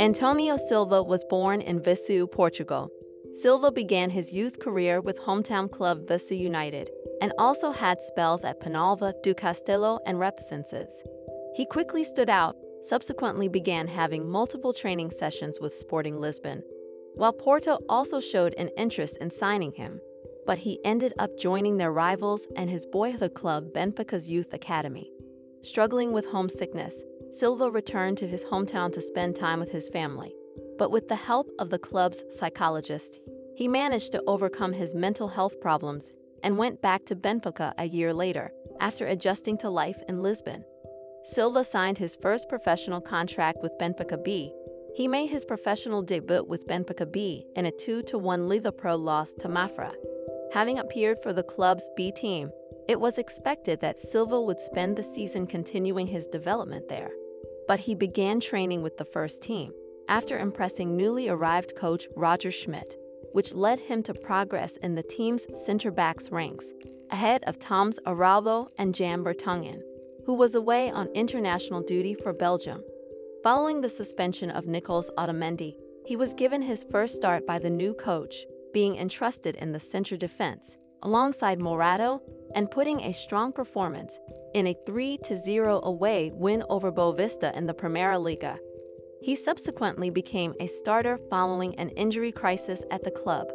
Antonio Silva was born in Viseu, Portugal. Silva began his youth career with hometown club Viseu United, and also had spells at Penalva, do Castelo and Repsenses. He quickly stood out, subsequently began having multiple training sessions with Sporting Lisbon, while Porto also showed an interest in signing him, but he ended up joining their rivals and his boyhood club Benfica's youth academy. Struggling with homesickness, Silva returned to his hometown to spend time with his family, but with the help of the club's psychologist, he managed to overcome his mental health problems and went back to Benfica a year later, after adjusting to life in Lisbon. Silva signed his first professional contract with Benfica B. He made his professional debut with Benfica B in a 2-1 Liga Pro loss to Mafra. Having appeared for the club's B team, it was expected that Silva would spend the season continuing his development there. But he began training with the first team, after impressing newly arrived coach Roger Schmidt, which led him to progress in the team's centre-backs ranks, ahead of Toms Araudo and Jan Bertangen, who was away on international duty for Belgium. Following the suspension of Nichols Otamendi, he was given his first start by the new coach, being entrusted in the centre defence, alongside Morato, and putting a strong performance in a 3-0 away win over Boavista in the Primeira Liga. He subsequently became a starter following an injury crisis at the club,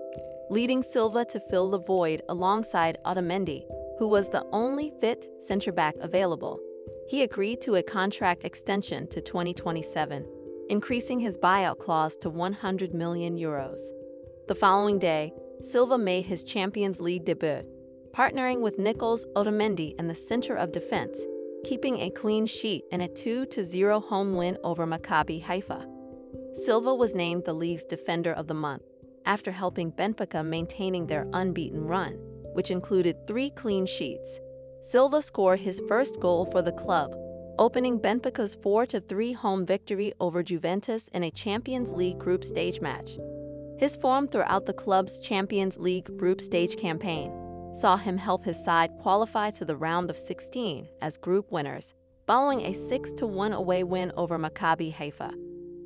leading Silva to fill the void alongside Otamendi, who was the only fit centre-back available. He agreed to a contract extension to 2027, increasing his buyout clause to €100 million. The following day, Silva made his Champions League debut, partnering with Nichols Otamendi in the centre of defence, keeping a clean sheet in a 2-0 home win over Maccabi Haifa. Silva was named the league's Defender of the Month, after helping Benfica maintaining their unbeaten run, which included 3 clean sheets. Silva scored his first goal for the club, opening Benfica's 4-3 home victory over Juventus in a Champions League group stage match. His form throughout the club's Champions League group stage campaign saw him help his side qualify to the round of 16 as group winners, following a 6-1 away win over Maccabi Haifa.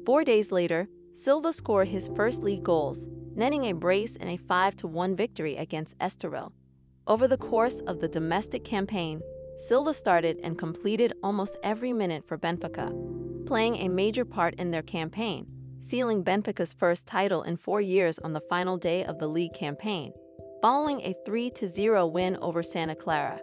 4 days later, Silva scored his first league goals, netting a brace in a 5-1 victory against Estoril. Over the course of the domestic campaign, Silva started and completed almost every minute for Benfica, playing a major part in their campaign, sealing Benfica's first title in 4 years on the final day of the league campaign, following a 3-0 win over Santa Clara.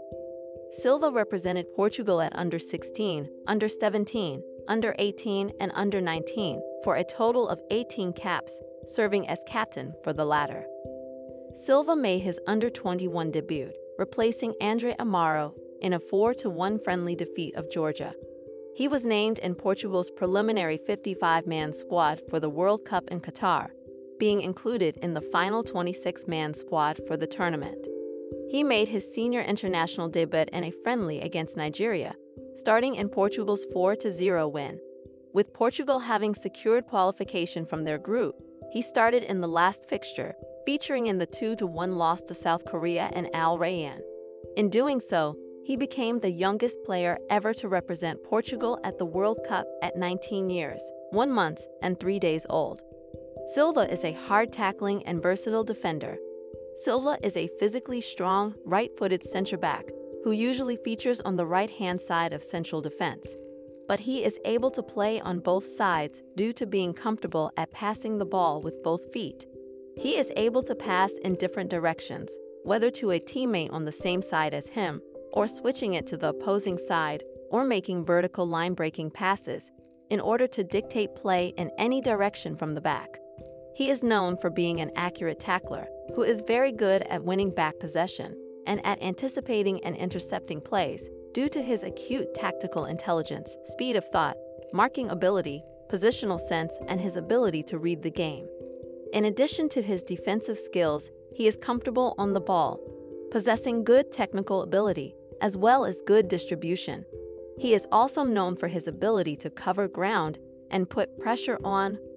Silva represented Portugal at under-16, under-17, under-18, and under-19 for a total of 18 caps, serving as captain for the latter. Silva made his under-21 debut, replacing André Amaro in a 4-1 friendly defeat of Georgia. He was named in Portugal's preliminary 55-man squad for the World Cup in Qatar, being included in the final 26-man squad for the tournament. He made his senior international debut in a friendly against Nigeria, starting in Portugal's 4-0 win. With Portugal having secured qualification from their group, he started in the last fixture, featuring in the 2-1 loss to South Korea and Al Rayyan. In doing so, he became the youngest player ever to represent Portugal at the World Cup at 19 years, 1 month, and 3 days old. Silva is a hard-tackling and versatile defender. Silva is a physically strong, right-footed centre-back, who usually features on the right-hand side of central defence. But he is able to play on both sides due to being comfortable at passing the ball with both feet. He is able to pass in different directions, whether to a teammate on the same side as him, or switching it to the opposing side, or making vertical line-breaking passes in order to dictate play in any direction from the back. He is known for being an accurate tackler, who is very good at winning back possession and at anticipating and intercepting plays due to his acute tactical intelligence, speed of thought, marking ability, positional sense, and his ability to read the game. In addition to his defensive skills, he is comfortable on the ball, possessing good technical ability, as well as good distribution. He is also known for his ability to cover ground and put pressure on